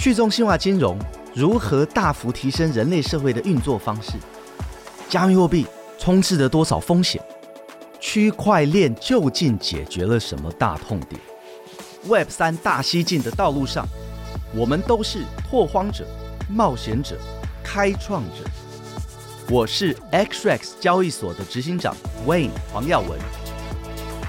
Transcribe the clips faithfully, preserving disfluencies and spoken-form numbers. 去中心化金融如何大幅提升人类社会的运作方式？加密货币充斥着多少风险？区块链究竟解决了什么大痛点 ？Web 三 大西进的道路上，我们都是拓荒者、冒险者、开创者。我是 X R E X 交易所的执行长 Wayne 黄耀文。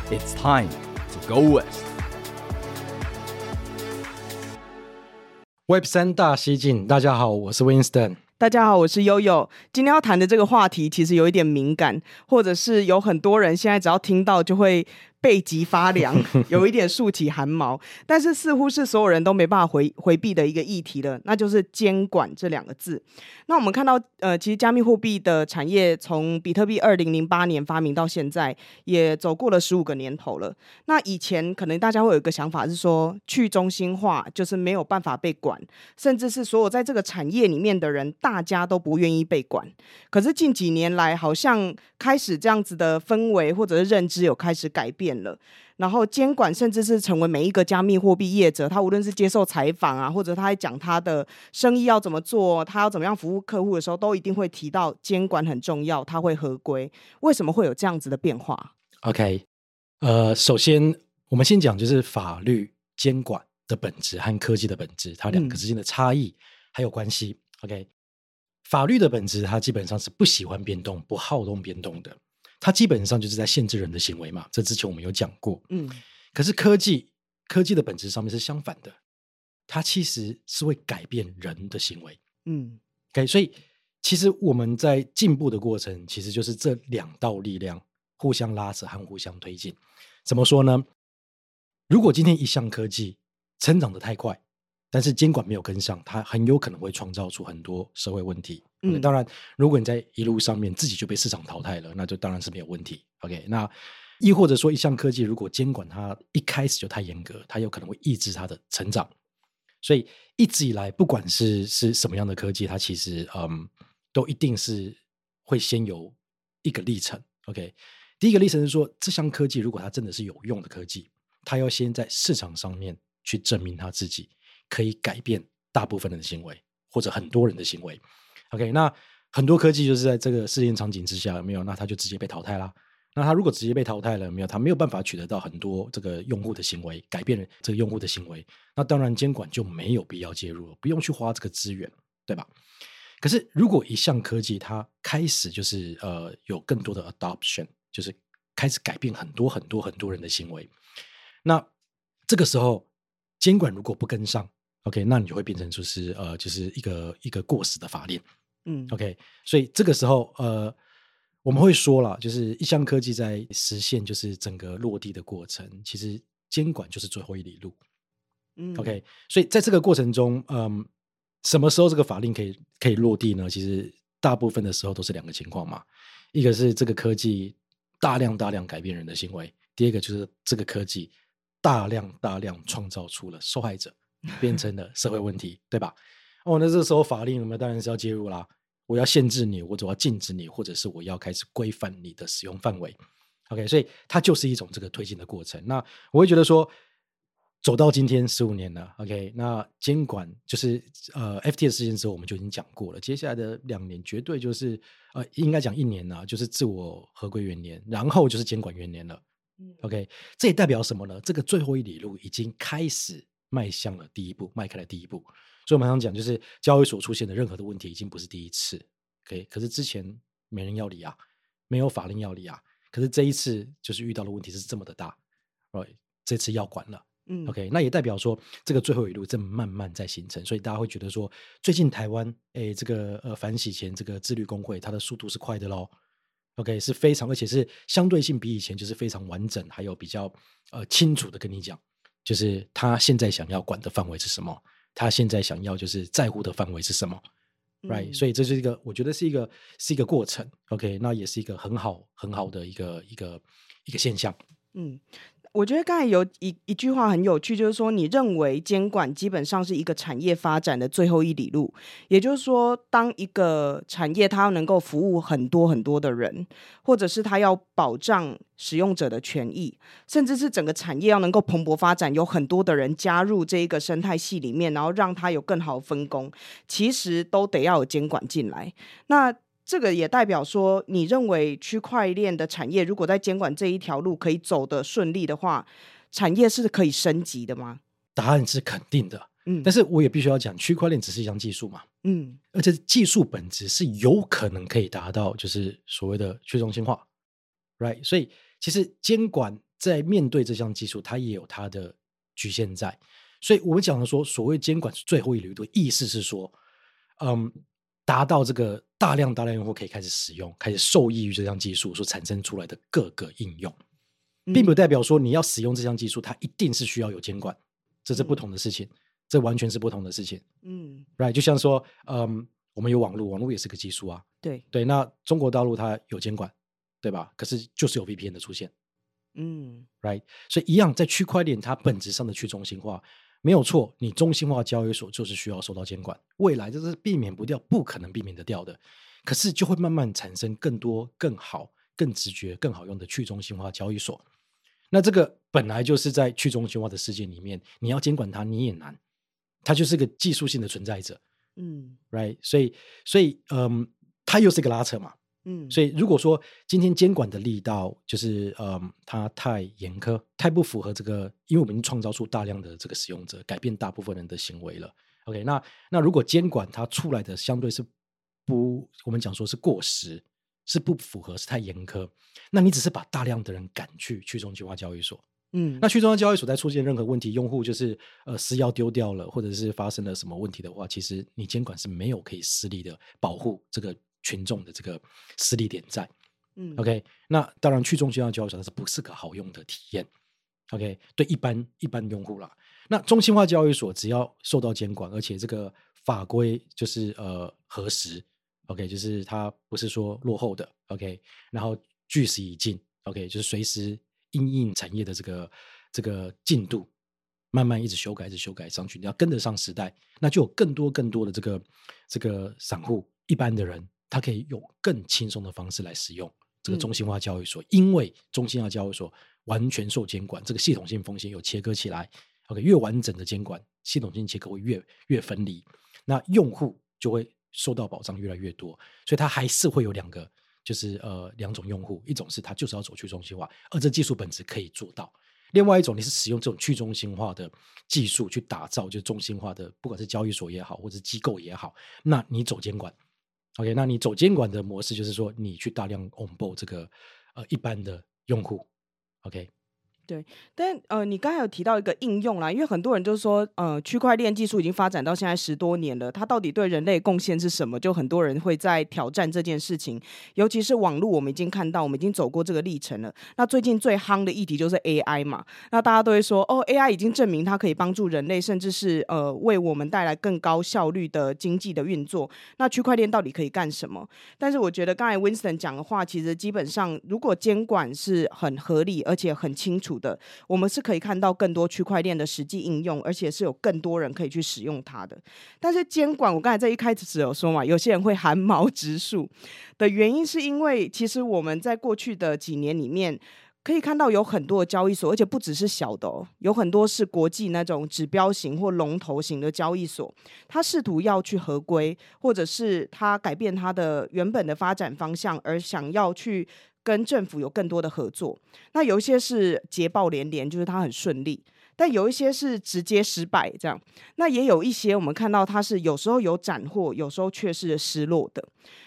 It's time to go west。Web 三 大西进，大家好，我是 Winston。大家好，我是 Yoyo。 今天要谈的这个话题其实有一点敏感，或者是有很多人现在只要听到就会背脊发凉，有一点竖起汗毛，但是似乎是所有人都没办法 回, 回避的一个议题了，那就是监管这两个字。那我们看到呃，其实加密货币的产业从比特币二零零八年发明到现在也走过了十五个年头了。那以前可能大家会有一个想法是说去中心化就是没有办法被管，甚至是所有在这个产业里面的人大家都不愿意被管，可是近几年来好像开始这样子的氛围或者是认知有开始改变了，然后监管甚至是成为每一个加密货币业者，他无论是接受采访啊，或者他在讲他的生意要怎么做，他要怎么样服务客户的时候，都一定会提到监管很重要，他会合规。为什么会有这样子的变化？ OK， 呃，首先我们先讲就是法律监管的本质和科技的本质，它两个之间的差异还有关系。嗯、OK， 法律的本质它基本上是不喜欢变动，不好动变动的，它基本上就是在限制人的行为嘛，这之前我们有讲过。嗯，可是科技科技的本质上面是相反的，它其实是会改变人的行为。嗯 ，OK， 所以其实我们在进步的过程，其实就是这两道力量互相拉扯和互相推进。怎么说呢？如果今天一项科技成长得太快，但是监管没有跟上，它很有可能会创造出很多社会问题。嗯、当然如果你在一路上面自己就被市场淘汰了，那就当然是没有问题。 OK， 那亦或者说一项科技如果监管它一开始就太严格，它有可能会抑制它的成长。所以一直以来不管是是什么样的科技，它其实、嗯、都一定是会先有一个历程。 OK， 第一个历程是说这项科技如果它真的是有用的科技，它要先在市场上面去证明它自己可以改变大部分人的行为或者很多人的行为。OK， 那很多科技就是在这个试验场景之下，有没有？那它就直接被淘汰啦。那它如果直接被淘汰了，有没有？它没有办法取得到很多这个用户的行为，改变这个用户的行为。那当然监管就没有必要介入了，不用去花这个资源，对吧？可是如果一项科技它开始就是呃有更多的 adoption， 就是开始改变很多很多很多人的行为，那这个时候监管如果不跟上 ，OK， 那你就会变成就是呃就是一个一个过时的法令。嗯 ，OK， 所以这个时候，呃，我们会说了，就是一项科技在实现就是整个落地的过程，其实监管就是最后一里路。嗯 ，OK， 所以在这个过程中，嗯，什么时候这个法令可以可以落地呢？其实大部分的时候都是两个情况嘛，一个是这个科技大量大量改变人的行为，第二个就是这个科技大量大量创造出了受害者，变成了社会问题，对吧？哦，那这时候法令我们当然是要介入啦，我要限制你，我只要禁止你，或者是我要开始规范你的使用范围。 OK， 所以它就是一种这个推进的过程。那我会觉得说走到今天十五年了， OK， 那监管就是呃 F T X 事件之后我们就已经讲过了，接下来的两年绝对就是呃应该讲一年啊，就是自我合规元年，然后就是监管元年了。 OK， 这也代表什么呢？这个最后一里路已经开始迈向了第一步，迈开了第一步。所以我们常讲就是交易所出现的任何的问题已经不是第一次， okay？ 可是之前没人要理啊，没有法令要理啊，可是这一次就是遇到的问题是这么的大， right？ 这次要管了。嗯 OK， 那也代表说这个最后一路正慢慢在形成，所以大家会觉得说最近台湾诶这个呃反洗钱这个自律公会它的速度是快的咯。 OK， 是非常，而且是相对性比以前就是非常完整，还有比较呃清楚的跟你讲就是他现在想要管的范围是什么，他现在想要就是在乎的范围是什么， right？、嗯、所以这是一个我觉得是一个是一个过程。 OK， 那也是一个很好很好的一个一个一个现象。嗯，我觉得刚才有 一, 一句话很有趣，就是说你认为监管基本上是一个产业发展的最后一里路，也就是说当一个产业它能够服务很多很多的人，或者是它要保障使用者的权益，甚至是整个产业要能够蓬勃发展，有很多的人加入这一个生态系里面，然后让它有更好分工，其实都得要有监管进来。那这个也代表说，你认为区块链的产业如果在监管这一条路可以走得顺利的话，产业是可以升级的吗？答案是肯定的、嗯、但是我也必须要讲，区块链只是一项技术嘛，嗯，而且技术本质是有可能可以达到就是所谓的去中心化 right， 所以其实监管在面对这项技术它也有它的局限在，所以我们讲的说所谓监管是最后一里路，意思是说嗯达到这个大量大量用户可以开始使用，开始受益于这项技术所产生出来的各个应用，并不代表说你要使用这项技术它一定是需要有监管，这是不同的事情、嗯、这完全是不同的事情。嗯 right， 就像说、嗯、我们有网络，网络也是个技术啊，对对，那中国大陆它有监管对吧，可是就是有 V P N 的出现，嗯 right， 所以一样在区块链它本质上的去中心化没有错，你中心化交易所就是需要受到监管，未来这是避免不掉，不可能避免得掉的，可是就会慢慢产生更多更好更直觉更好用的去中心化交易所。那这个本来就是在去中心化的世界里面，你要监管它你也难，它就是个技术性的存在者，嗯 right， 所以所以嗯，它又是个拉扯嘛，嗯，所以如果说今天监管的力道就是嗯，它太严苛，太不符合这个，因为我们创造出大量的这个使用者，改变大部分人的行为了 OK， 那那如果监管它出来的相对是不，我们讲说是过时，是不符合，是太严苛，那你只是把大量的人赶去去中心化交易所，嗯，那去中心化交易所在出现任何问题，用户就是呃私钥丢掉了，或者是发生了什么问题的话，其实你监管是没有可以施力的保护这个群众的这个实力点在、嗯、OK， 那当然去中心化交易所它是不是个好用的体验 OK， 对一般一般用户啦，那中心化交易所只要受到监管，而且这个法规就是呃核实 OK， 就是它不是说落后的 OK， 然后据时以进 OK， 就是随时因应产业的这个这个进度慢慢一直修改一直修改上去，你要跟得上时代，那就有更多更多的这个这个散户一般的人它可以用更轻松的方式来使用这个中心化交易所、嗯、因为中心化交易所完全受监管，这个系统性风险有切割起来 OK， 越完整的监管系统性切割会 越, 越分离，那用户就会受到保障越来越多，所以它还是会有两个就是呃两种用户，一种是它就是要走去中心化，而这技术本质可以做到，另外一种你是使用这种去中心化的技术去打造就是中心化的不管是交易所也好或者机构也好，那你走监管OK， 那你走监管的模式就是说你去大量 onboard 这个、呃、一般的用户 OK， 对，但、呃、你刚才有提到一个应用啦，因为很多人就是说、呃、区块链技术已经发展到现在十多年了，它到底对人类贡献是什么，就很多人会在挑战这件事情，尤其是网络，我们已经看到我们已经走过这个历程了，那最近最夯的议题就是 A I 嘛，那大家都会说哦 A I 已经证明它可以帮助人类，甚至是、呃、为我们带来更高效率的经济的运作，那区块链到底可以干什么，但是我觉得刚才 Winston 讲的话其实基本上如果监管是很合理而且很清楚的，我们是可以看到更多区块链的实际应用，而且是有更多人可以去使用它的，但是监管我刚才在一开始有说嘛，有些人会寒毛直竖的原因是因为其实我们在过去的几年里面可以看到有很多的交易所，而且不只是小的哦，有很多是国际那种指标型或龙头型的交易所，它试图要去合规，或者是它改变它的原本的发展方向，而想要去跟政府有更多的合作，那有一些是捷报连连，就是它很顺利，但有一些是直接失败这样，那也有一些我们看到它是有时候有斩获，有时候却是失落的，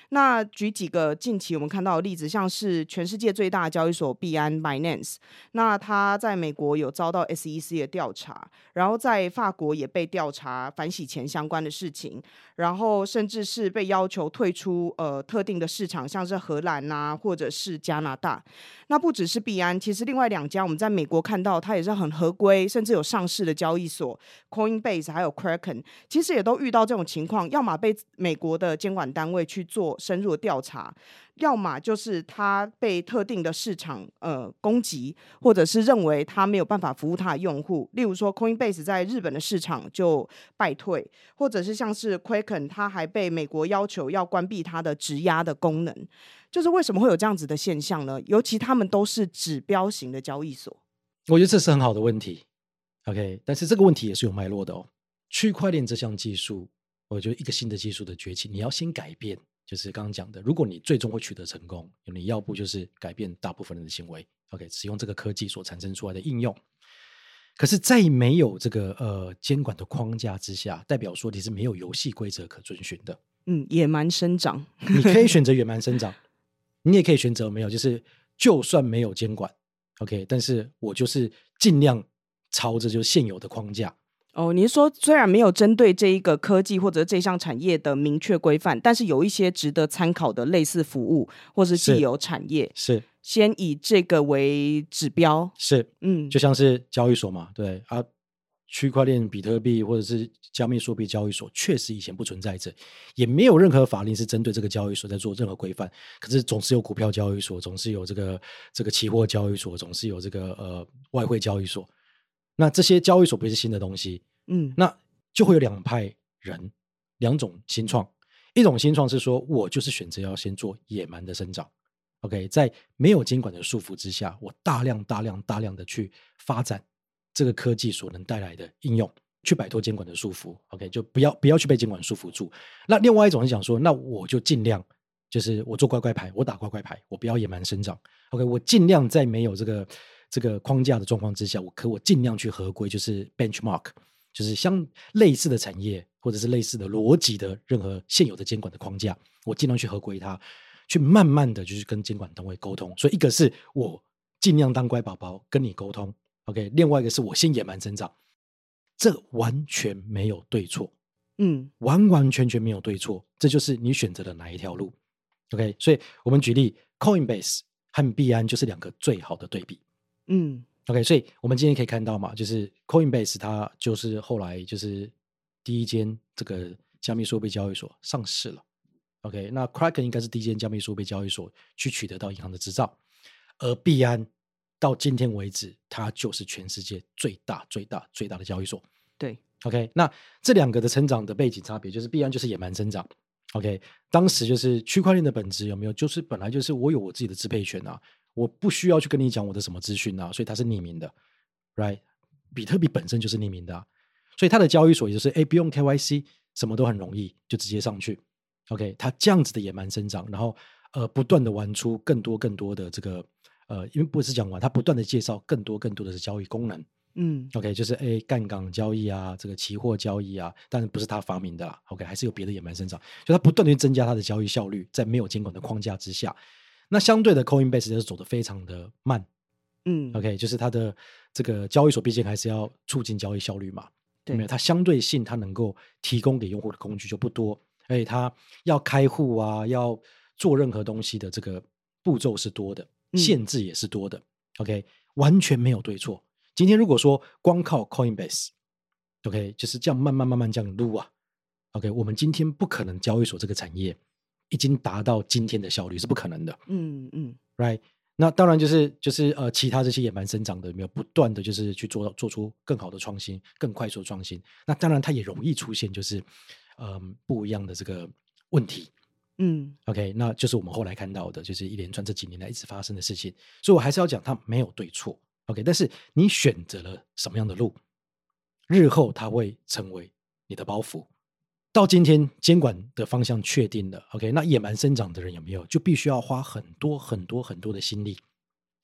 那举几个近期我们看到的例子，像是全世界最大的交易所币安 Binance， 那它在美国有遭到 S E C 的调查，然后在法国也被调查反洗钱相关的事情，然后甚至是被要求退出、呃、特定的市场，像是荷兰啊或者是加拿大，那不只是币安，其实另外两家我们在美国看到它也是很合规，甚甚至有上市的交易所 Coinbase 还有 Kraken 其实也都遇到这种情况，要么被美国的监管单位去做深入的调查，要么就是他被特定的市场呃攻击，或者是认为他没有办法服务他的用户，例如说 Coinbase 在日本的市场就败退，或者是像是 Kraken 他还被美国要求要关闭他的质押的功能。就是为什么会有这样子的现象呢？尤其他们都是指标型的交易所。我觉得这是很好的问题 OK， 但是这个问题也是有脉络的哦。区块链这项技术，我觉得一个新的技术的崛起，你要先改变就是刚刚讲的，如果你最终会取得成功，你要不就是改变大部分人的行为 OK， 使用这个科技所产生出来的应用。可是在没有这个呃监管的框架之下，代表说你是没有游戏规则可遵循的。嗯，野蛮生长你可以选择野蛮生长，你也可以选择没有，就是就算没有监管 OK， 但是我就是尽量朝着就现有的框架。哦，你是说虽然没有针对这一个科技或者这项产业的明确规范，但是有一些值得参考的类似服务或是既有产业，是先以这个为指标，是嗯，就像是交易所嘛，对啊，区块链比特币或者是加密货币交易所确实以前不存在者，也没有任何法令是针对这个交易所在做任何规范，可是总是有股票交易所，总是有这个这个期货交易所，总是有这个呃外汇交易所，那这些交易所不是新的东西，嗯，那就会有两派人，两种新创，一种新创是说我就是选择要先做野蛮的生长 OK， 在没有监管的束缚之下，我大量大量大量的去发展这个科技所能带来的应用，去摆脱监管的束缚 OK， 就不要不要去被监管束缚住。那另外一种是想说，那我就尽量就是我做乖乖牌，我打乖乖牌，我不要野蛮生长 OK， 我尽量在没有这个这个框架的状况之下，我可我尽量去合规，就是 benchmark， 就是相类似的产业或者是类似的逻辑的任何现有的监管的框架，我尽量去合规它，去慢慢的就是跟监管单位沟通。所以一个是我尽量当乖宝宝跟你沟通OK， 另外一个是我先野蛮生长，这完全没有对错，嗯，完完全全没有对错，这就是你选择的哪一条路 OK。 所以我们举例 Coinbase 和币安就是两个最好的对比，嗯 OK。 所以我们今天可以看到嘛，就是 Coinbase 它就是后来就是第一间这个加密货币交易所上市了 OK， 那 Kraken 应该是第一间加密货币交易所去取得到银行的执照，而币安到今天为止，它就是全世界最大最大最大的交易所。对 ，OK， 那这两个的成长的背景差别，就是必然就是野蛮生长。OK， 当时就是区块链的本质有没有？就是本来就是我有我自己的支配权啊，我不需要去跟你讲我的什么资讯啊，所以它是匿名的 ，right？ 比特币本身就是匿名的、啊，所以它的交易所也就是哎不用 K Y C， 什么都很容易就直接上去。OK， 它这样子的野蛮生长，然后呃不断的玩出更多更多的这个。呃，因为不是讲完，他不断的介绍更多更多的是交易功能，嗯 ，OK， 就是哎杠杆交易啊，这个期货交易啊，当然不是他发明的啦 ，OK， 还是有别的野蛮生长，就他不断的增加他的交易效率，在没有监管的框架之下，那相对的 Coinbase 就是走得非常的慢，嗯 ，OK， 就是他的这个交易所毕竟还是要促进交易效率嘛，对，没有，它相对性它能够提供给用户的工具就不多，而且它要开户啊，要做任何东西的这个步骤是多的。限制也是多的、嗯、OK， 完全没有对错。今天如果说光靠 Coinbase OK， 就是这样慢慢慢慢这样撸啊 OK， 我们今天不可能交易所这个产业已经达到今天的效率，是不可能的，嗯嗯 right。 那当然就是就是呃其他这些野蛮生长的有没有不断的就是去做做出更好的创新，更快速的创新，那当然它也容易出现就是呃不一样的这个问题，嗯 OK， 那就是我们后来看到的就是一连串这几年来一直发生的事情。所以我还是要讲它没有对错 OK， 但是你选择了什么样的路，日后它会成为你的包袱。到今天监管的方向确定了 OK， 那野蛮生长的人有没有就必须要花很多很多很多的心力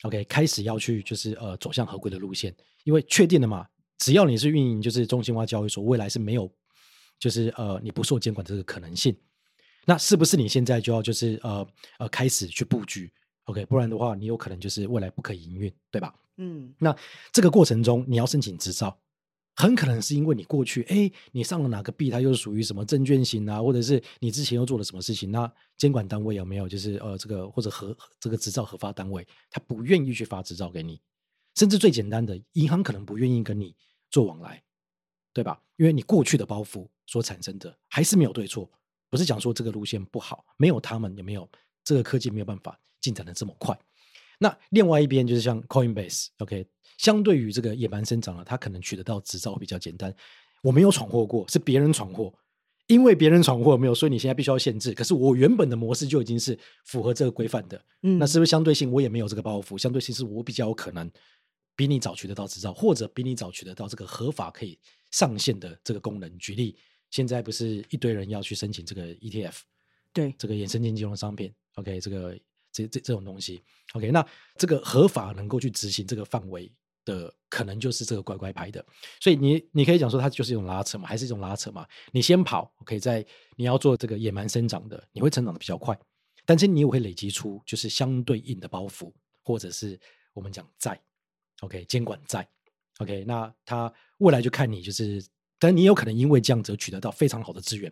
OK， 开始要去就是呃走向合规的路线，因为确定了嘛，只要你是运营就是中心化交易所，未来是没有就是呃你不受监管的这个可能性。那是不是你现在就要就是呃呃开始去布局 OK， 不然的话你有可能就是未来不可营运，对吧？嗯，那这个过程中你要申请执照，很可能是因为你过去哎你上了哪个币，它又属于什么证券型啊，或者是你之前又做了什么事情，那监管单位有没有就是呃这个或者核这个执照核发单位他不愿意去发执照给你，甚至最简单的银行可能不愿意跟你做往来，对吧？因为你过去的包袱所产生的还是没有对错，不是讲说这个路线不好，没有他们也没有这个科技没有办法进展的这么快。那另外一边就是像 Coinbase， OK， 相对于这个野蛮生长了，它可能取得到执照比较简单。我没有闯祸过，是别人闯祸，因为别人闯祸没有，所以你现在必须要限制。可是我原本的模式就已经是符合这个规范的，嗯，那是不是相对性我也没有这个包袱？相对性是我比较有可能比你早取得到执照，或者比你早取得到这个合法可以上线的这个功能。举例，现在不是一堆人要去申请这个 E T F， 对，这个衍生性金融商品 ，OK， 这个这这这种东西 ，OK， 那这个合法能够去执行这个范围的可能就是这个乖乖牌的，所以你你可以讲说它就是一种拉扯嘛，还是一种拉扯嘛。你先跑 ，OK， 在你要做这个野蛮生长的，你会成长的比较快，但是你也会累积出就是相对应的包袱，或者是我们讲债 ，OK， 监管债 ，OK， 那它未来就看你就是，但你有可能因为这样子取得到非常好的资源，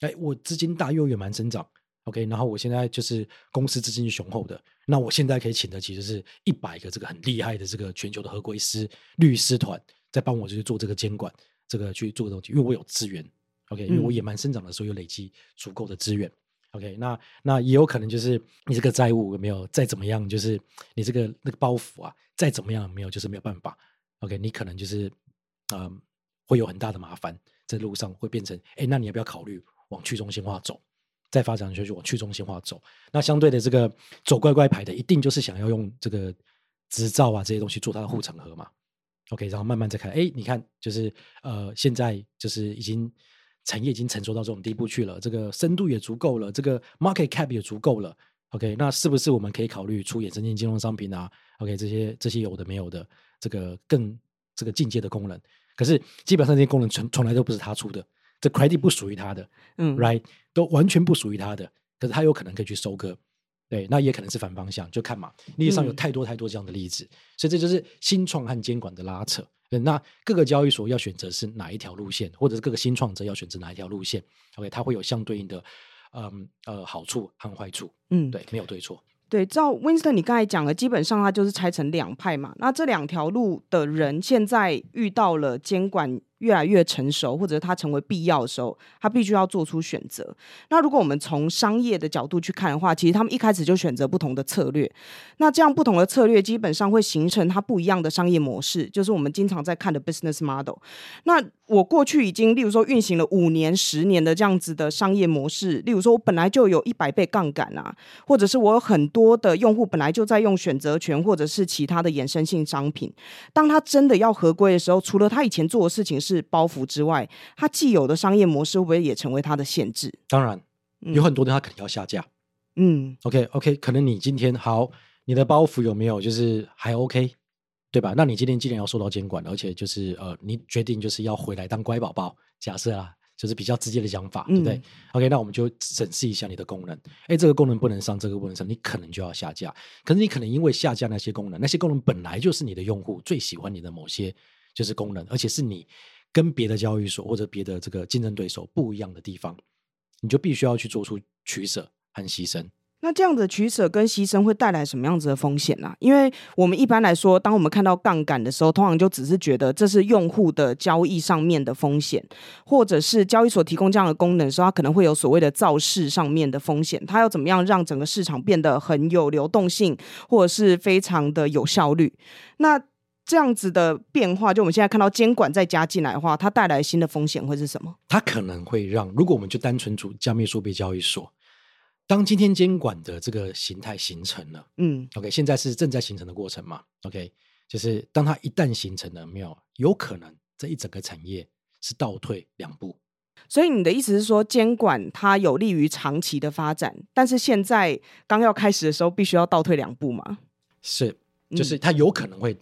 哎，我资金大又野蛮生长 ，OK， 然后我现在就是公司资金雄厚的。那我现在可以请的其实是一百个这个很厉害的这个全球的合规师、律师团，在帮我去做这个监管，这个去做东西，因为我有资源 ，OK， 因为我野蛮生长的时候有累积足够的资源 ，OK， 那那也有可能就是你这个债务有没有再怎么样，就是你这个那个包袱啊，再怎么样没有，就是没有办法 ，OK， 你可能就是啊、呃、会有很大的麻烦，在路上会变成，哎，那你要不要考虑往去中心化走？再发展就去往去中心化走，那相对的这个走乖乖牌的，一定就是想要用这个执照啊这些东西做它的护城河嘛。OK， 然后慢慢再看，哎，你看就是呃，现在就是已经产业已经成熟到这种地步去了，这个深度也足够了，这个 market cap 也足够了。OK， 那是不是我们可以考虑出衍生性金融商品啊 ？OK， 这些这些有的没有的，这个更这个进阶的功能，可是基本上这些功能从从来都不是他出的。这 credit 不属于他的，嗯 ，right 都完全不属于他的，可是他有可能可以去收割，对，那也可能是反方向，就看嘛。历史上有太多太多这样的例子，嗯、所以这就是新创和监管的拉扯。那各个交易所要选择是哪一条路线，或者是各个新创者要选择哪一条路线 ，OK， 它会有相对应的，嗯呃好处和坏处，嗯，对，没有对错。对，照 Winston 你刚才讲的，基本上它就是拆成两派嘛。那这两条路的人现在遇到了监管越来越成熟，或者它成为必要的时候，它必须要做出选择。那如果我们从商业的角度去看的话，其实他们一开始就选择不同的策略。那这样不同的策略基本上会形成它不一样的商业模式，就是我们经常在看的 business model。那我过去已经例如说运行了五年十年的这样子的商业模式，例如说我本来就有一百倍杠杆啊，或者是我有很多的用户本来就在用选择权或者是其他的衍生性商品，当他真的要合规的时候，除了他以前做的事情是包袱之外，他既有的商业模式会不会也成为他的限制？当然有很多人他可能要下架，嗯 OK OK， 可能你今天好，你的包袱有没有就是还 OK，对吧？那你今天既然要受到监管，而且就是呃，你决定就是要回来当乖宝宝，假设啊，就是比较直接的想法，嗯、对不对 ？OK， 那我们就审视一下你的功能，哎，这个功能不能上，这个不能上，你可能就要下架。可是你可能因为下架那些功能，那些功能本来就是你的用户最喜欢你的某些就是功能，而且是你跟别的交易所或者别的这个竞争对手不一样的地方，你就必须要去做出取舍和牺牲。那这样的取舍跟牺牲会带来什么样子的风险呢、啊？因为我们一般来说，当我们看到杠杆的时候，通常就只是觉得这是用户的交易上面的风险，或者是交易所提供这样的功能的时候，它可能会有所谓的造势上面的风险，它要怎么样让整个市场变得很有流动性，或者是非常的有效率。那这样子的变化，就我们现在看到监管再加进来的话，它带来新的风险会是什么？它可能会让，如果我们就单纯主加密货币交易所，当今天监管的这个形态形成了，嗯 ，OK， 现在是正在形成的过程嘛 ，OK， 就是当它一旦形成了，没有有可能这一整个产业是倒退两步。所以你的意思是说，监管它有利于长期的发展，但是现在刚要开始的时候，必须要倒退两步吗？是，就是它有可能会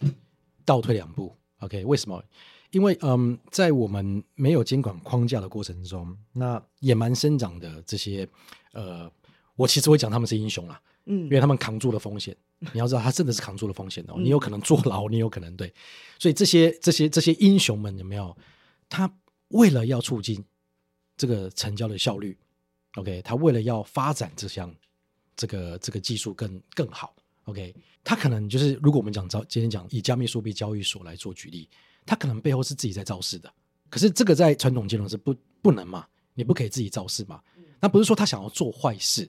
倒退两步。嗯、OK， 为什么？因为嗯，在我们没有监管框架的过程中，那野蛮生长的这些呃。我其实会讲他们是英雄啦、啊嗯、因为他们扛住了风险，你要知道他真的是扛住了风险哦。嗯、你有可能坐牢，你有可能对，所以这些这些这些英雄们有没有？他为了要促进这个成交的效率 ，OK， 他为了要发展这项这个这个技术更更好 ，OK， 他可能就是如果我们讲今天讲以加密货币交易所来做举例，他可能背后是自己在造势的，可是这个在传统金融是 不, 不能嘛，你不可以自己造势嘛。那不是说他想要做坏事，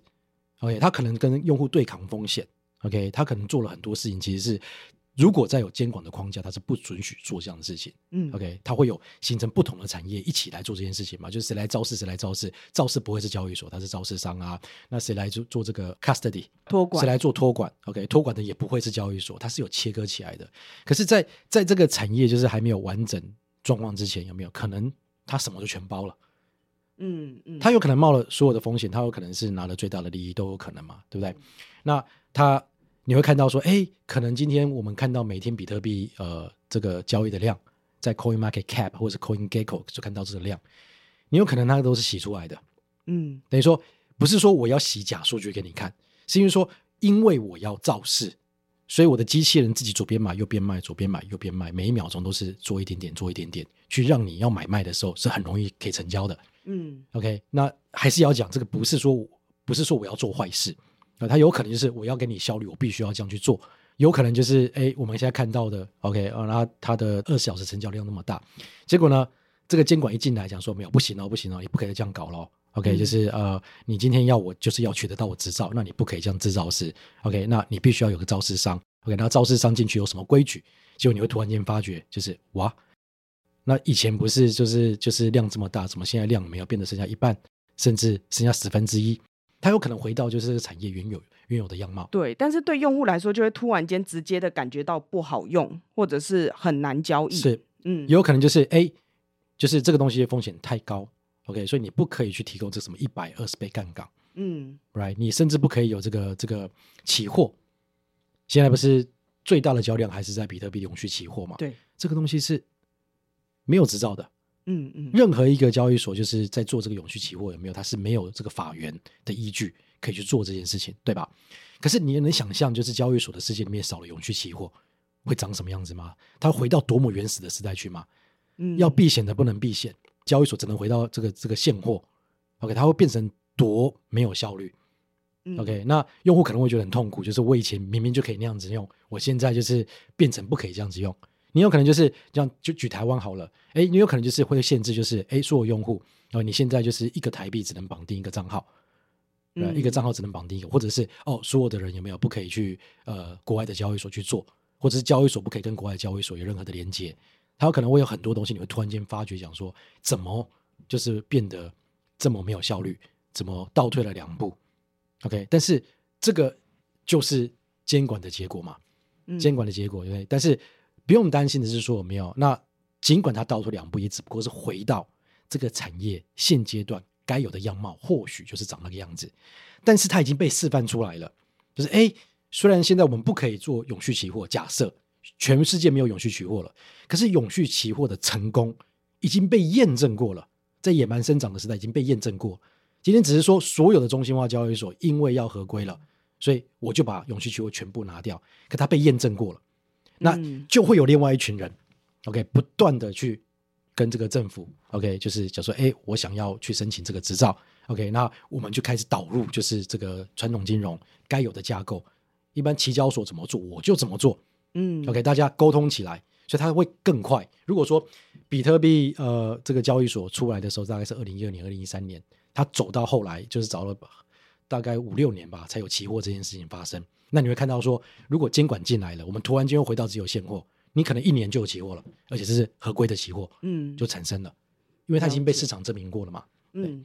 OK， 他可能跟用户对抗风险， OK， 他可能做了很多事情，其实是如果在有监管的框架，他是不准许做这样的事情，嗯 OK， 他会有形成不同的产业一起来做这件事情嘛，就是谁来招市谁来招市，招市不会是交易所，他是招市商啊，那谁来做这个 custody 托管，谁来做托管， OK， 托管的也不会是交易所，它是有切割起来的。可是在在这个产业就是还没有完整状况之前，有没有可能他什么都全包了，嗯嗯，他有可能冒了所有的风险，他有可能是拿了最大的利益都有可能嘛，对不对？那他你会看到说，哎，可能今天我们看到每天比特币呃这个交易的量，在 CoinMarketCap 或者 CoinGecko 就看到这个量，你有可能那都是洗出来的，嗯，等于说不是说我要洗假数据给你看，是因为说因为我要造势，所以我的机器人自己左边买右边卖，左边买右边卖，每一秒钟都是做一点点做一点点，去让你要买卖的时候是很容易可以成交的，嗯 OK， 那还是要讲这个不是说不是说我要做坏事，它有可能就是我要给你效率，我必须要这样去做，有可能就是哎，我们现在看到的 OK， 那它的二十小时成交量那么大，结果呢这个监管一进来讲说没有不行哦不行哦，你不可以这样搞咯 OK， 就是呃，你今天要我就是要取得到我执照，那你不可以这样制造师 OK， 那你必须要有个造势商 OK， 那造势商进去有什么规矩，结果你会突然间发觉就是哇，那以前不是就是就是量这么大，怎么现在量没有变得剩下一半甚至剩下十分之一，它有可能回到就是这个产业原有原有的样貌。对，但是对用户来说就会突然间直接的感觉到不好用，或者是很难交易，是嗯，有可能就是哎，就是这个东西的风险太高 OK， 所以你不可以去提供这什么一百二十倍杠杆，嗯 right， 你甚至不可以有这个这个期货，现在不是最大的交量还是在比特币永续期货嘛？对，这个东西是没有执照的，嗯嗯，任何一个交易所就是在做这个永续期货有没有，它是没有这个法源的依据可以去做这件事情，对吧？可是你能想象就是交易所的世界里面少了永续期货会长什么样子吗？它回到多么原始的时代去吗？嗯，要避险的不能避险，交易所只能回到这个这个现货 OK， 它会变成多没有效率，嗯 OK， 那用户可能会觉得很痛苦，就是我以前明明就可以那样子用，我现在就是变成不可以这样子用。你有可能就是这样，就举台湾好了，哎，你有可能就是会限制，就是哎，所有用户、呃、你现在就是一个台币只能绑定一个账号、嗯呃、一个账号只能绑定一个，或者是哦，所有的人有没有不可以去呃国外的交易所去做，或者是交易所不可以跟国外的交易所有任何的连接，它有可能会有很多东西，你会突然间发觉讲说怎么就是变得这么没有效率，怎么倒退了两步 OK， 但是这个就是监管的结果嘛，监管的结果、嗯、但是不用担心的是说有没有，那尽管它倒退两步，也只不过是回到这个产业现阶段该有的样貌，或许就是长那个样子，但是它已经被示范出来了，就是哎，虽然现在我们不可以做永续期货，假设全世界没有永续期货了，可是永续期货的成功已经被验证过了，在野蛮生长的时代已经被验证过，今天只是说所有的中心化交易所因为要合规了，所以我就把永续期货全部拿掉，可它被验证过了，那就会有另外一群人 OK 不断的去跟这个政府 OK 就是讲说哎，我想要去申请这个执照 OK， 那我们就开始导入就是这个传统金融该有的架构，一般期交所怎么做我就怎么做，嗯 OK， 大家沟通起来，所以它会更快。如果说比特币呃这个交易所出来的时候大概是二零一二年二零一三年，它走到后来就是找了大概五六年吧才有期货这件事情发生，那你会看到说如果监管进来了，我们突然间又回到只有现货，你可能一年就有期货了，而且这是合规的期货，嗯，就产生了，因为它已经被市场证明过了嘛。嗯，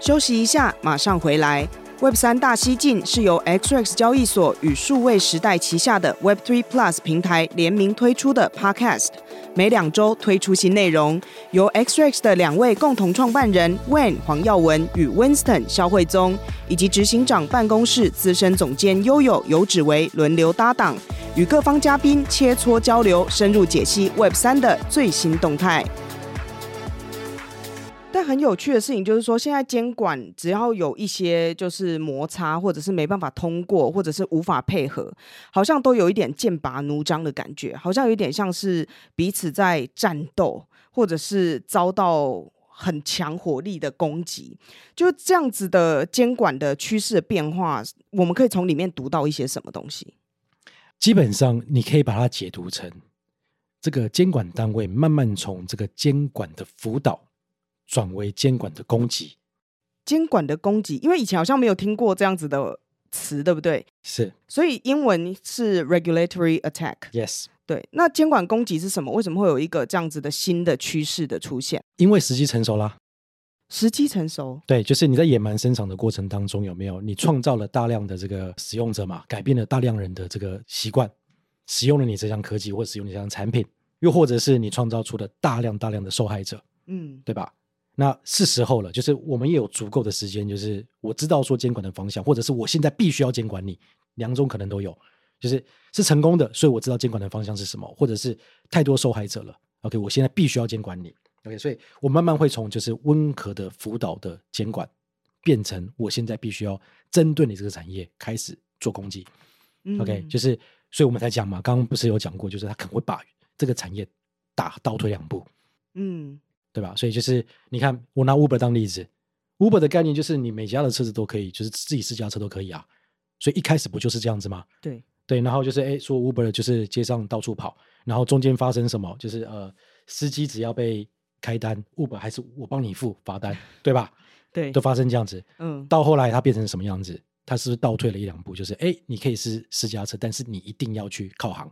休息一下马上回来。 Web 三 大西进是由 X R E X 交易所与数位时代旗下的 Web 三 Plus 平台联名推出的 Podcast， 每两周推出新内容，由 X R E X 的两位共同创办人 Wen 黄耀文与 Winston 肖慧宗，以及执行长办公室资深总监 Yoyo 游指为轮流搭档，与各方嘉宾切磋交流，深入解析 Web 三 的最新动态。但很有趣的事情就是说，现在监管只要有一些就是摩擦，或者是没办法通过，或者是无法配合，好像都有一点剑拔弩张的感觉，好像有一点像是彼此在战斗，或者是遭到很强火力的攻击。就这样子的监管的趋势的变化，我们可以从里面读到一些什么东西？基本上你可以把它解读成这个监管单位慢慢从这个监管的辅导转为监管的攻击。监管的攻击，因为以前好像没有听过这样子的词，对不对？是，所以英文是 regulatory attack。 Yes， 对。那监管攻击是什么？为什么会有一个这样子的新的趋势的出现？因为时机成熟啦。时机成熟，对，就是你在野蛮生长的过程当中，有没有你创造了大量的这个使用者嘛，改变了大量人的这个习惯，使用了你这项科技，或使用你这项产品，又或者是你创造出了大量大量的受害者，嗯，对吧？那是时候了，就是我们也有足够的时间，就是我知道说监管的方向，或者是我现在必须要监管你，两种可能都有，就是是成功的，所以我知道监管的方向是什么，或者是太多受害者了 OK， 我现在必须要监管你OK， 所以我慢慢会从就是温和的辅导的监管变成我现在必须要针对你这个产业开始做攻击、嗯、OK， 就是所以我们才讲嘛，刚刚不是有讲过，就是他可能会把这个产业打倒退两步，嗯，对吧？所以就是你看我拿 Uber 当例子， Uber 的概念就是你每家的车子都可以，就是自己私家车都可以啊，所以一开始不就是这样子吗？对对，然后就是哎，说 Uber 就是街上到处跑，然后中间发生什么，就是呃，司机只要被开单 Uber 还是我帮你付罚单，对吧？对，都发生这样子、嗯、到后来它变成什么样子，它是不是倒退了一两步，就是哎，你可以是私家车，但是你一定要去靠行，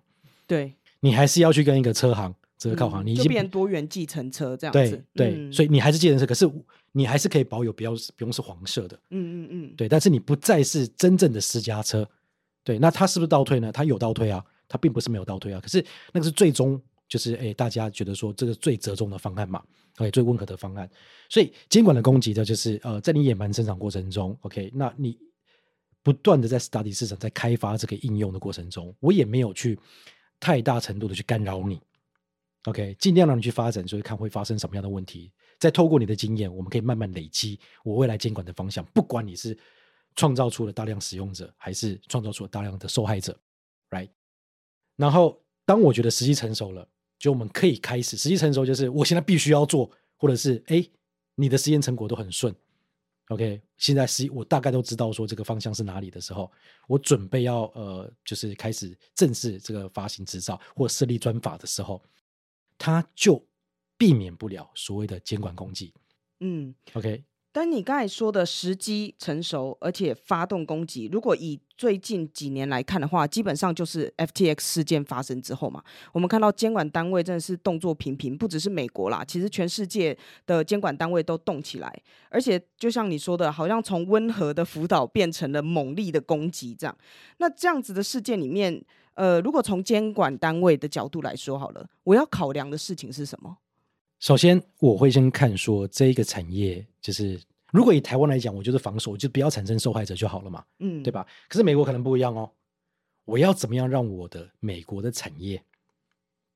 对，你还是要去跟一个车行这个靠行、嗯、你已经就变多元计程车这样子，对对、嗯、所以你还是计程车，可是你还是可以保有不要不用是黄色的，嗯嗯嗯，对，但是你不再是真正的私家车，对，那它是不是倒退呢？它有倒退啊，它并不是没有倒退啊，可是那个是最终就是哎，大家觉得说这个最折中的方案嘛 ，OK， 最温和的方案。所以监管的攻击的就是呃，在你野蛮生长过程中 ，OK， 那你不断的在 study 市场，在开发这个应用的过程中，我也没有去太大程度的去干扰你 ，OK， 尽量让你去发展，所以看会发生什么样的问题。再透过你的经验，我们可以慢慢累积我未来监管的方向。不管你是创造出了大量使用者，还是创造出了大量的受害者 ，right？ 然后当我觉得时机成熟了。就我们可以开始，实际成熟就是我现在必须要做，或者是哎，你的实验成果都很顺 ，OK， 现在我大概都知道说这个方向是哪里的时候，我准备要呃，就是开始正式这个发行执照或设立专法的时候，它就避免不了所谓的监管攻击。嗯 ，OK。但你刚才说的时机成熟，而且发动攻击，如果以最近几年来看的话，基本上就是 F T X 事件发生之后嘛，我们看到监管单位真的是动作频频，不只是美国啦，其实全世界的监管单位都动起来，而且就像你说的，好像从温和的辅导变成了猛力的攻击这样。那这样子的事件里面，呃，如果从监管单位的角度来说好了，我要考量的事情是什么？首先我会先看说这一个产业，就是如果以台湾来讲，我就是防守，就不要产生受害者就好了嘛、嗯、对吧？可是美国可能不一样哦，我要怎么样让我的美国的产业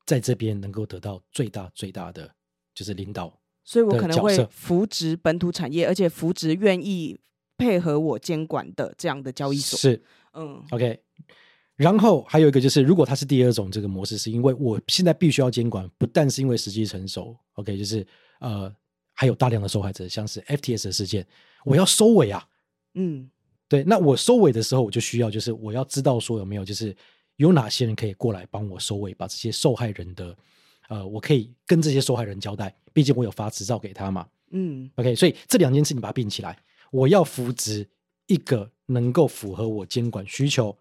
在这边能够得到最大最大的就是领导的角色，所以我可能会扶植本土产业，而且扶植愿意配合我监管的这样的交易所，是、嗯、OK。 然后还有一个就是，如果它是第二种这个模式，是因为我现在必须要监管，不但是因为时机成熟 OK， 就是呃还有大量的受害者，像是 F T S 的事件，我要收尾啊，嗯，对，那我收尾的时候，我就需要就是我要知道说有没有就是有哪些人可以过来帮我收尾，把这些受害人的呃，我可以跟这些受害人交代，毕竟我有发执照给他嘛，嗯 ，OK， 所以这两件事你把它并起来，我要扶植一个能够符合我监管需求，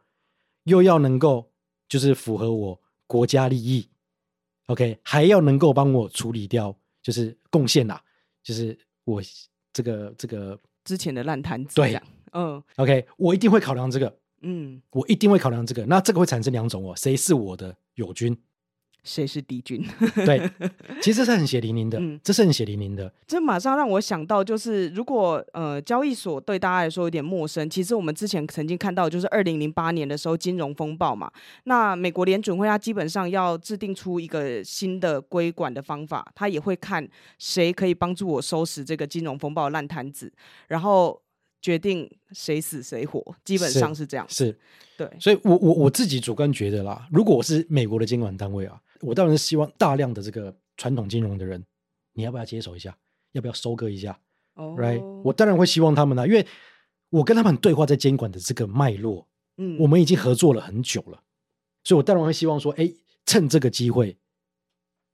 又要能够就是符合我国家利益 ，OK， 还要能够帮我处理掉就是贡献啊。就是我这个这个之前的烂摊子，对，嗯 ，OK， 我一定会考量这个，嗯，我一定会考量这个。那这个会产生两种哦，谁是我的友军，谁是敌军？对，其实这是很血淋淋的，嗯、这是很血淋淋的。这马上让我想到，就是如果呃交易所对大家来说有点陌生，其实我们之前曾经看到，就是二零零八年的时候金融风暴嘛，那美国联准会它基本上要制定出一个新的规管的方法，它也会看谁可以帮助我收拾这个金融风暴的烂摊子，然后决定谁死谁活，基本上是这样。是，是对。所以我我我自己主观觉得啦，如果我是美国的监管单位啊。我当然是希望大量的这个传统金融的人，你要不要接手一下？要不要收割一下、oh. ？Right， 我当然会希望他们啊，因为我跟他们对话在监管的这个脉络，嗯，我们已经合作了很久了，所以我当然会希望说，哎，趁这个机会，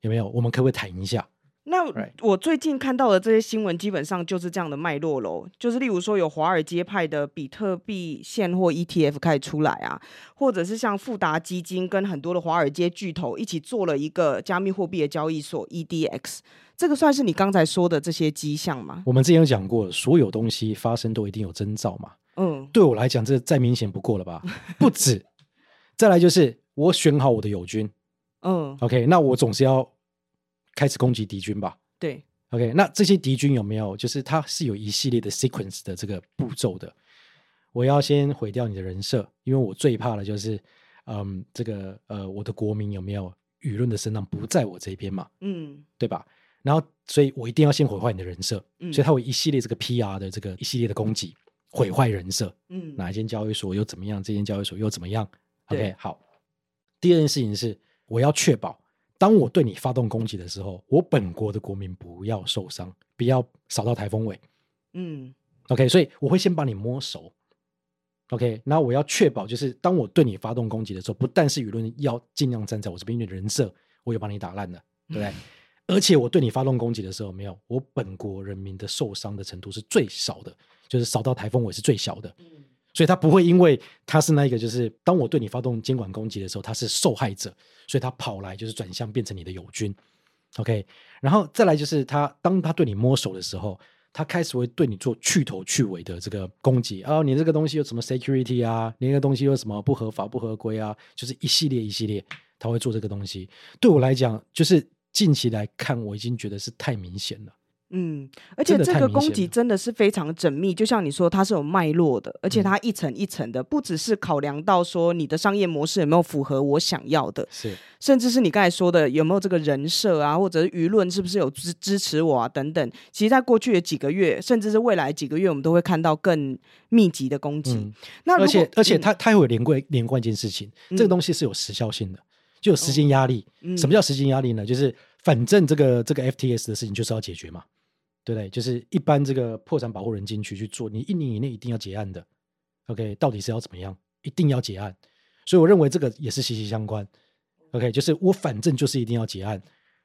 有没有我们可不可以谈一下？那我最近看到的这些新闻基本上就是这样的脉络咯，就是例如说有华尔街派的比特币现货 E T F 开始出来啊，或者是像富达基金跟很多的华尔街巨头一起做了一个加密货币的交易所 E D X， 这个算是你刚才说的这些迹象吗？我们之前有讲过，所有东西发生都一定有征兆嘛。嗯，对我来讲这再明显不过了吧。不止，再来就是我选好我的友军，嗯 OK， 那我总是要开始攻击敌军吧。对 OK， 那这些敌军有没有就是它是有一系列的 sequence 的这个步骤的。我要先毁掉你的人设，因为我最怕的就是嗯，这个呃，我的国民有没有舆论的声浪不在我这边嘛，嗯，对吧？然后所以我一定要先毁坏你的人设、嗯、所以它有一系列这个 P R 的这个一系列的攻击，毁坏人设、嗯、哪一间交易所又怎么样，这间交易所又怎么样。 OK， 好，第二件事情是我要确保当我对你发动攻击的时候，我本国的国民不要受伤，不要扫到台风尾。嗯 OK， 所以我会先把你摸熟。 OK， 那我要确保就是当我对你发动攻击的时候，不但是舆论要尽量站在我这边，因为人设我也把你打烂了，对不对、嗯、而且我对你发动攻击的时候，没有我本国人民的受伤的程度是最少的，就是扫到台风尾是最小的、嗯、所以他不会因为他是那一个就是当我对你发动监管攻击的时候他是受害者，所以他跑来就是转向变成你的友军。 OK， 然后再来就是他当他对你摸手的时候，他开始会对你做去头去尾的这个攻击、哦、你这个东西有什么 security 啊，你那个东西有什么不合法不合规啊，就是一系列一系列他会做这个东西。对我来讲就是近期来看我已经觉得是太明显了。嗯，而且这个攻击真的是非常缜密，就像你说它是有脉络的，而且它一层一层的、嗯、不只是考量到说你的商业模式有没有符合我想要的，是甚至是你刚才说的有没有这个人设啊，或者是舆论是不是有支支持我啊等等。其实在过去的几个月甚至是未来几个月我们都会看到更密集的攻击、嗯、那而且而且它它有连贯连贯一件事情、嗯、这个东西是有时效性的，就有时间压力、哦嗯、什么叫时间压力呢？就是反正这个这个 F T S 的事情就是要解决嘛，对不对？就是一般这个破产保护人进去去做，你一年以内一定要结案的。 OK， 到底是要怎么样，一定要结案，所以我认为这个也是息息相关。 OK， 就是我反正就是一定要结案。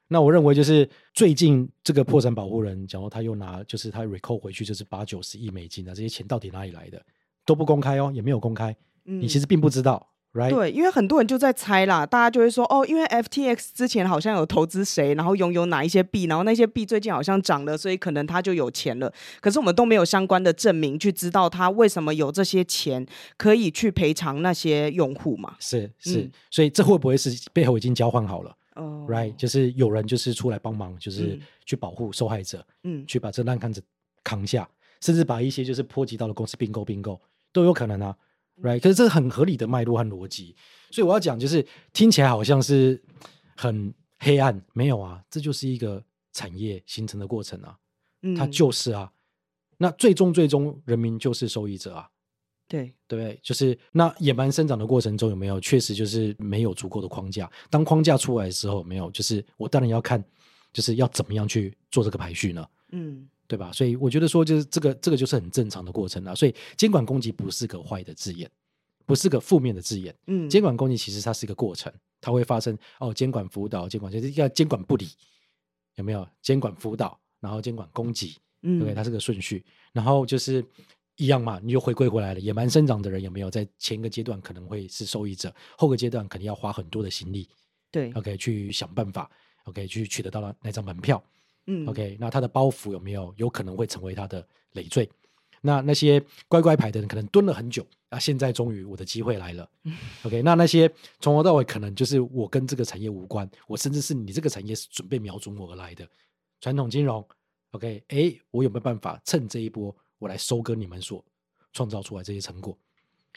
那我认为就是最近这个破产保护人讲说他又拿就是他 recall 回去就是八九十亿美金啊，这些钱到底哪里来的都不公开哦，也没有公开、嗯、你其实并不知道。Right? 对，因为很多人就在猜啦，大家就会说哦，因为 F T X 之前好像有投资谁，然后拥有哪一些币，然后那些币最近好像涨了，所以可能他就有钱了。可是我们都没有相关的证明去知道他为什么有这些钱可以去赔偿那些用户嘛。是是、嗯、所以这会不会是背后已经交换好了、哦、right， 就是有人就是出来帮忙，就是去保护受害者、嗯、去把这烂摊子扛下，甚至把一些就是波及到的公司并购并购都有可能啊。Right， 可是这是很合理的脉络和逻辑，所以我要讲就是听起来好像是很黑暗，没有啊，这就是一个产业形成的过程啊、嗯、它就是啊，那最终最终人民就是受益者啊，对对不对？就是那野蛮生长的过程中有没有确实就是没有足够的框架，当框架出来的时候没有，就是我当然要看就是要怎么样去做这个排序呢，嗯，对吧？所以我觉得说就是这个这个就是很正常的过程啦、啊、所以监管攻击不是个坏的字眼，不是个负面的字眼，嗯，监管攻击其实它是一个过程，它会发生哦，监管辅导，监管就是要监管不理，有没有？监管辅导，然后监管攻击，嗯，对不对？它是个顺序，然后就是一样嘛，你就回归回来了。野蛮生长的人有没有在前一个阶段可能会是受益者，后个阶段肯定要花很多的心力，对 ，OK 去想办法 ，OK 去取得到那张门票。嗯 OK， 那他的包袱有没有有可能会成为他的累赘，那那些乖乖牌的人可能蹲了很久啊，现在终于我的机会来了、嗯、OK， 那那些从头到尾可能就是我跟这个产业无关，我甚至是你这个产业是准备瞄准我而来的传统金融 OK， 诶，我有没有办法趁这一波我来收割你们所创造出来这些成果、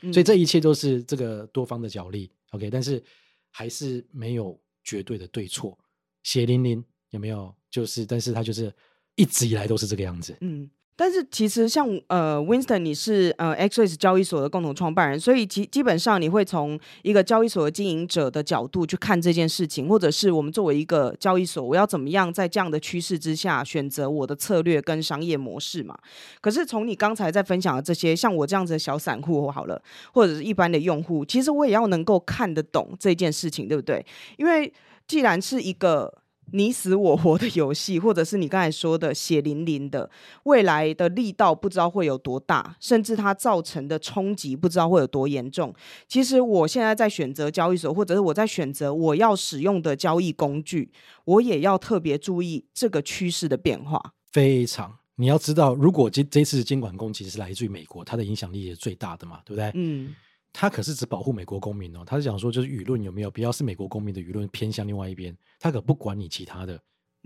嗯、所以这一切都是这个多方的角力 OK， 但是还是没有绝对的对错，血淋淋有没有？就是但是它就是一直以来都是这个样子。嗯，但是其实像呃 Winston 你是呃 X R E X 交易所的共同创办人，所以基基本上你会从一个交易所的经营者的角度去看这件事情，或者是我们作为一个交易所，我要怎么样在这样的趋势之下选择我的策略跟商业模式嘛。可是从你刚才在分享的这些，像我这样子的小散户好了，或者是一般的用户，其实我也要能够看得懂这件事情，对不对？因为既然是一个你死我活的游戏，或者是你刚才说的血淋淋的，未来的力道不知道会有多大，甚至它造成的冲击不知道会有多严重。其实我现在在选择交易所，或者是我在选择我要使用的交易工具，我也要特别注意这个趋势的变化。非常，你要知道，如果这次监管攻击是来自于美国，它的影响力也最大的嘛，对不对？嗯，他可是只保护美国公民哦，他是讲说就是舆论有没有，不要是美国公民的舆论偏向另外一边，他可不管你其他的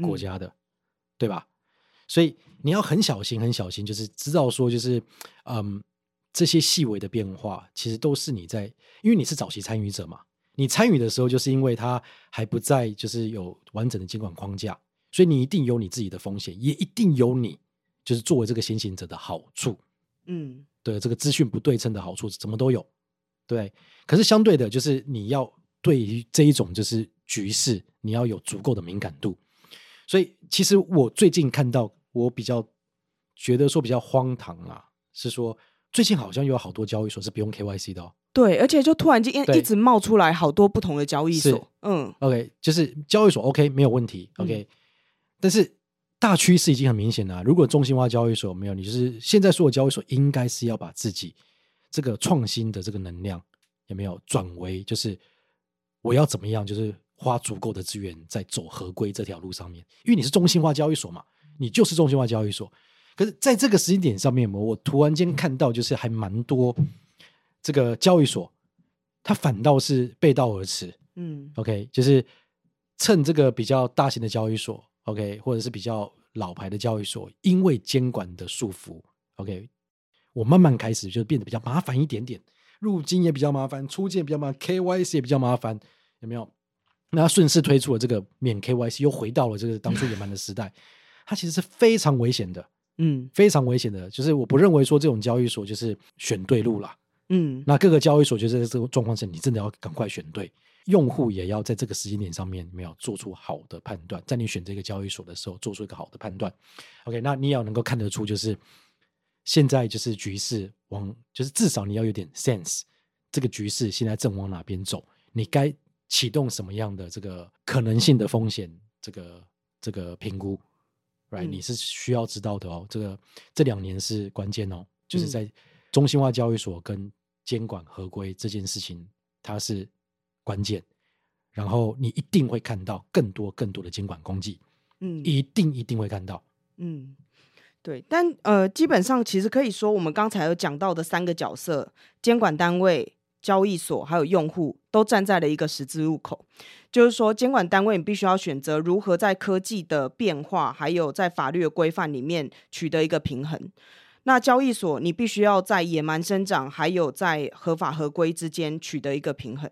国家的、嗯、对吧？所以你要很小心很小心，就是知道说就是嗯，这些细微的变化其实都是你在，因为你是早期参与者嘛，你参与的时候就是因为他还不在就是有完整的监管框架，所以你一定有你自己的风险，也一定有你就是作为这个先行者的好处，嗯，对，这个资讯不对称的好处怎么都有，对。可是相对的就是你要对于这一种就是局势你要有足够的敏感度。所以其实我最近看到我比较觉得说比较荒唐啊，是说最近好像有好多交易所是不用 K Y C 的哦。对，而且就突然间一直冒出来好多不同的交易所。嗯 OK， 就是交易所 OK 没有问题 OK、嗯、但是大趋势已经很明显了、啊、如果中心化交易所没有，你就是现在所有交易所应该是要把自己这个创新的这个能量有没有转为就是我要怎么样就是花足够的资源在走合规这条路上面，因为你是中心化交易所嘛，你就是中心化交易所。可是在这个时间点上面，我突然间看到就是还蛮多这个交易所它反倒是背道而驰，嗯 OK， 就是趁这个比较大型的交易所 OK 或者是比较老牌的交易所，因为监管的束缚 OK，我慢慢开始就变得比较麻烦一点点，入金也比较麻烦，出金也比较麻烦， K Y C 也比较麻烦，有没有？那他顺势推出了这个免 K Y C， 又回到了这个当初野蛮的时代，它其实是非常危险的，嗯，非常危险的。就是我不认为说这种交易所就是选对路啦，嗯，那各个交易所就是这个状况下，你真的要赶快选对，用户也要在这个时间点上面没有做出好的判断，在你选这个交易所的时候做出一个好的判断。 OK， 那你也要能够看得出就是现在就是局势往，就是至少你要有点 sense， 这个局势现在正往哪边走，你该启动什么样的这个可能性的风险这个这个评估 right、嗯、你是需要知道的哦。这个这两年是关键哦，就是在中心化交易所跟监管合规这件事情它是关键，然后你一定会看到更多更多的监管攻击，嗯，一定一定会看到，嗯，对。但呃，基本上其实可以说我们刚才有讲到的三个角色，监管单位、交易所还有用户，都站在了一个十字路口。就是说监管单位你必须要选择如何在科技的变化还有在法律的规范里面取得一个平衡，那交易所你必须要在野蛮生长还有在合法合规之间取得一个平衡，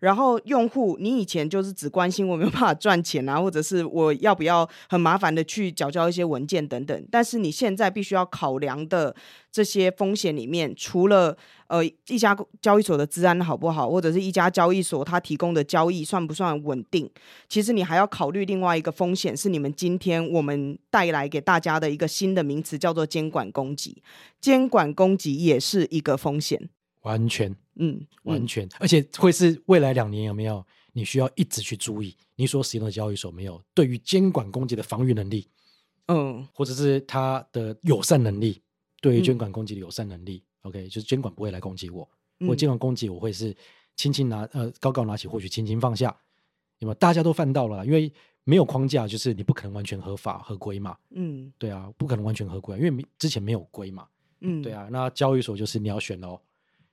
然后用户你以前就是只关心我没有办法赚钱啊，或者是我要不要很麻烦的去缴交一些文件等等，但是你现在必须要考量的这些风险里面，除了呃一家交易所的资安好不好，或者是一家交易所它提供的交易算不算稳定，其实你还要考虑另外一个风险，是你们今天我们带来给大家的一个新的名词，叫做监管攻击。监管攻击也是一个风险，完全，嗯，完全、嗯、而且会是未来两年有没有你需要一直去注意你所使用的交易所没有对于监管攻击的防御能力，嗯，或者是它的友善能力，对于监管攻击的友善能力、嗯、OK， 就是监管不会来攻击我，我监管攻击我会是轻轻拿呃高高拿起，或许轻轻放下，有没有？大家都犯到了，因为没有框架就是你不可能完全合法合规嘛，嗯，对啊，不可能完全合规，因为之前没有规嘛，嗯，对啊。那交易所就是你要选哦，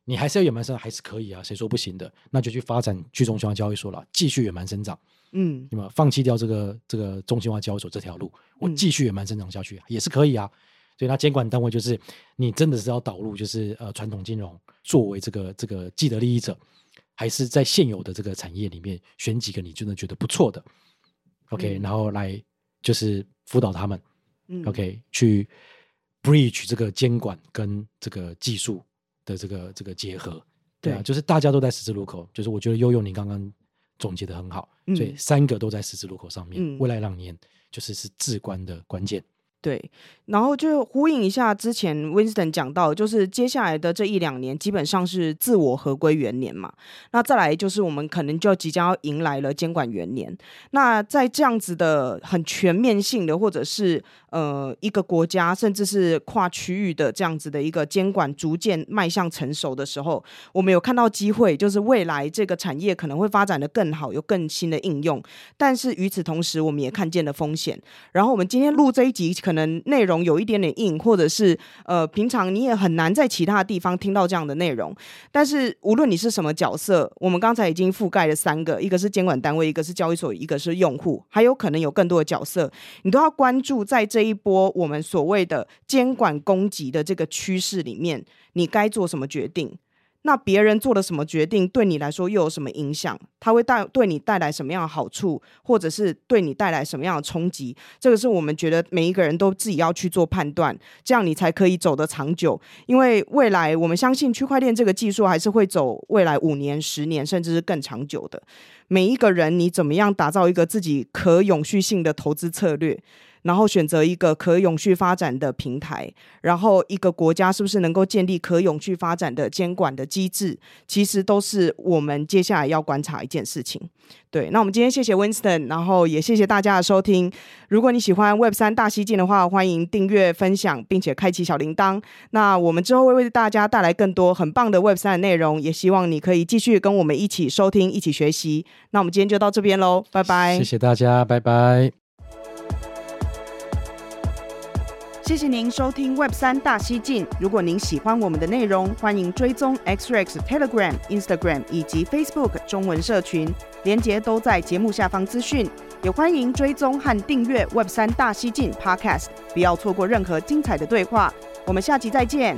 你还是要野蛮生长还是可以啊，谁说不行的，那就去发展去中心化交易所了，继续野蛮生长，嗯，有没有放弃掉这个这个中心化交易所这条路，我继续野蛮生长下去、嗯、也是可以啊。所以那监管单位就是你真的是要导入就是呃传统金融作为这个这个既得利益者，还是在现有的这个产业里面选几个你真的觉得不错的 OK、嗯、然后来就是辅导他们、嗯、OK 去 breach 这个监管跟这个技术的这个这个结合，对啊，对，就是大家都在十字路口，就是我觉得悠悠你刚刚总结得很好，嗯，所以三个都在十字路口上面，嗯，未来两年就是是至关的关键。对，然后就呼应一下之前 Winston 讲到，就是接下来的这一两年基本上是自我合规元年嘛，那再来就是我们可能就即将要迎来了监管元年。那在这样子的很全面性的，或者是呃一个国家甚至是跨区域的这样子的一个监管逐渐迈向成熟的时候，我们有看到机会，就是未来这个产业可能会发展得更好，有更新的应用，但是与此同时我们也看见了风险。然后我们今天录这一集可能可能内容有一点点硬，或者是呃，平常你也很难在其他地方听到这样的内容，但是无论你是什么角色，我们刚才已经覆盖了三个，一个是监管单位，一个是交易所，一个是用户，还有可能有更多的角色，你都要关注在这一波我们所谓的监管攻击的这个趋势里面，你该做什么决定，那别人做了什么决定对你来说又有什么影响，它会带对你带来什么样的好处，或者是对你带来什么样的冲击，这个是我们觉得每一个人都自己要去做判断，这样你才可以走得长久。因为未来我们相信区块链这个技术还是会走未来五年十年甚至是更长久的，每一个人你怎么样打造一个自己可永续性的投资策略，然后选择一个可永续发展的平台，然后一个国家是不是能够建立可永续发展的监管的机制，其实都是我们接下来要观察一件事情。对，那我们今天谢谢 Winston， 然后也谢谢大家的收听。如果你喜欢 Web 三 大西进的话，欢迎订阅分享并且开启小铃铛，那我们之后会为大家带来更多很棒的 Web 三 的内容，也希望你可以继续跟我们一起收听一起学习。那我们今天就到这边咯，拜拜，谢谢大家，拜拜。谢谢您收听 Web 三 大西进，如果您喜欢我们的内容，欢迎追踪 X R E X Telegram、Instagram 以及 Facebook 中文社群，连结都在节目下方资讯，也欢迎追踪和订阅 Web 三 大西进 Podcast， 不要错过任何精彩的对话，我们下集再见。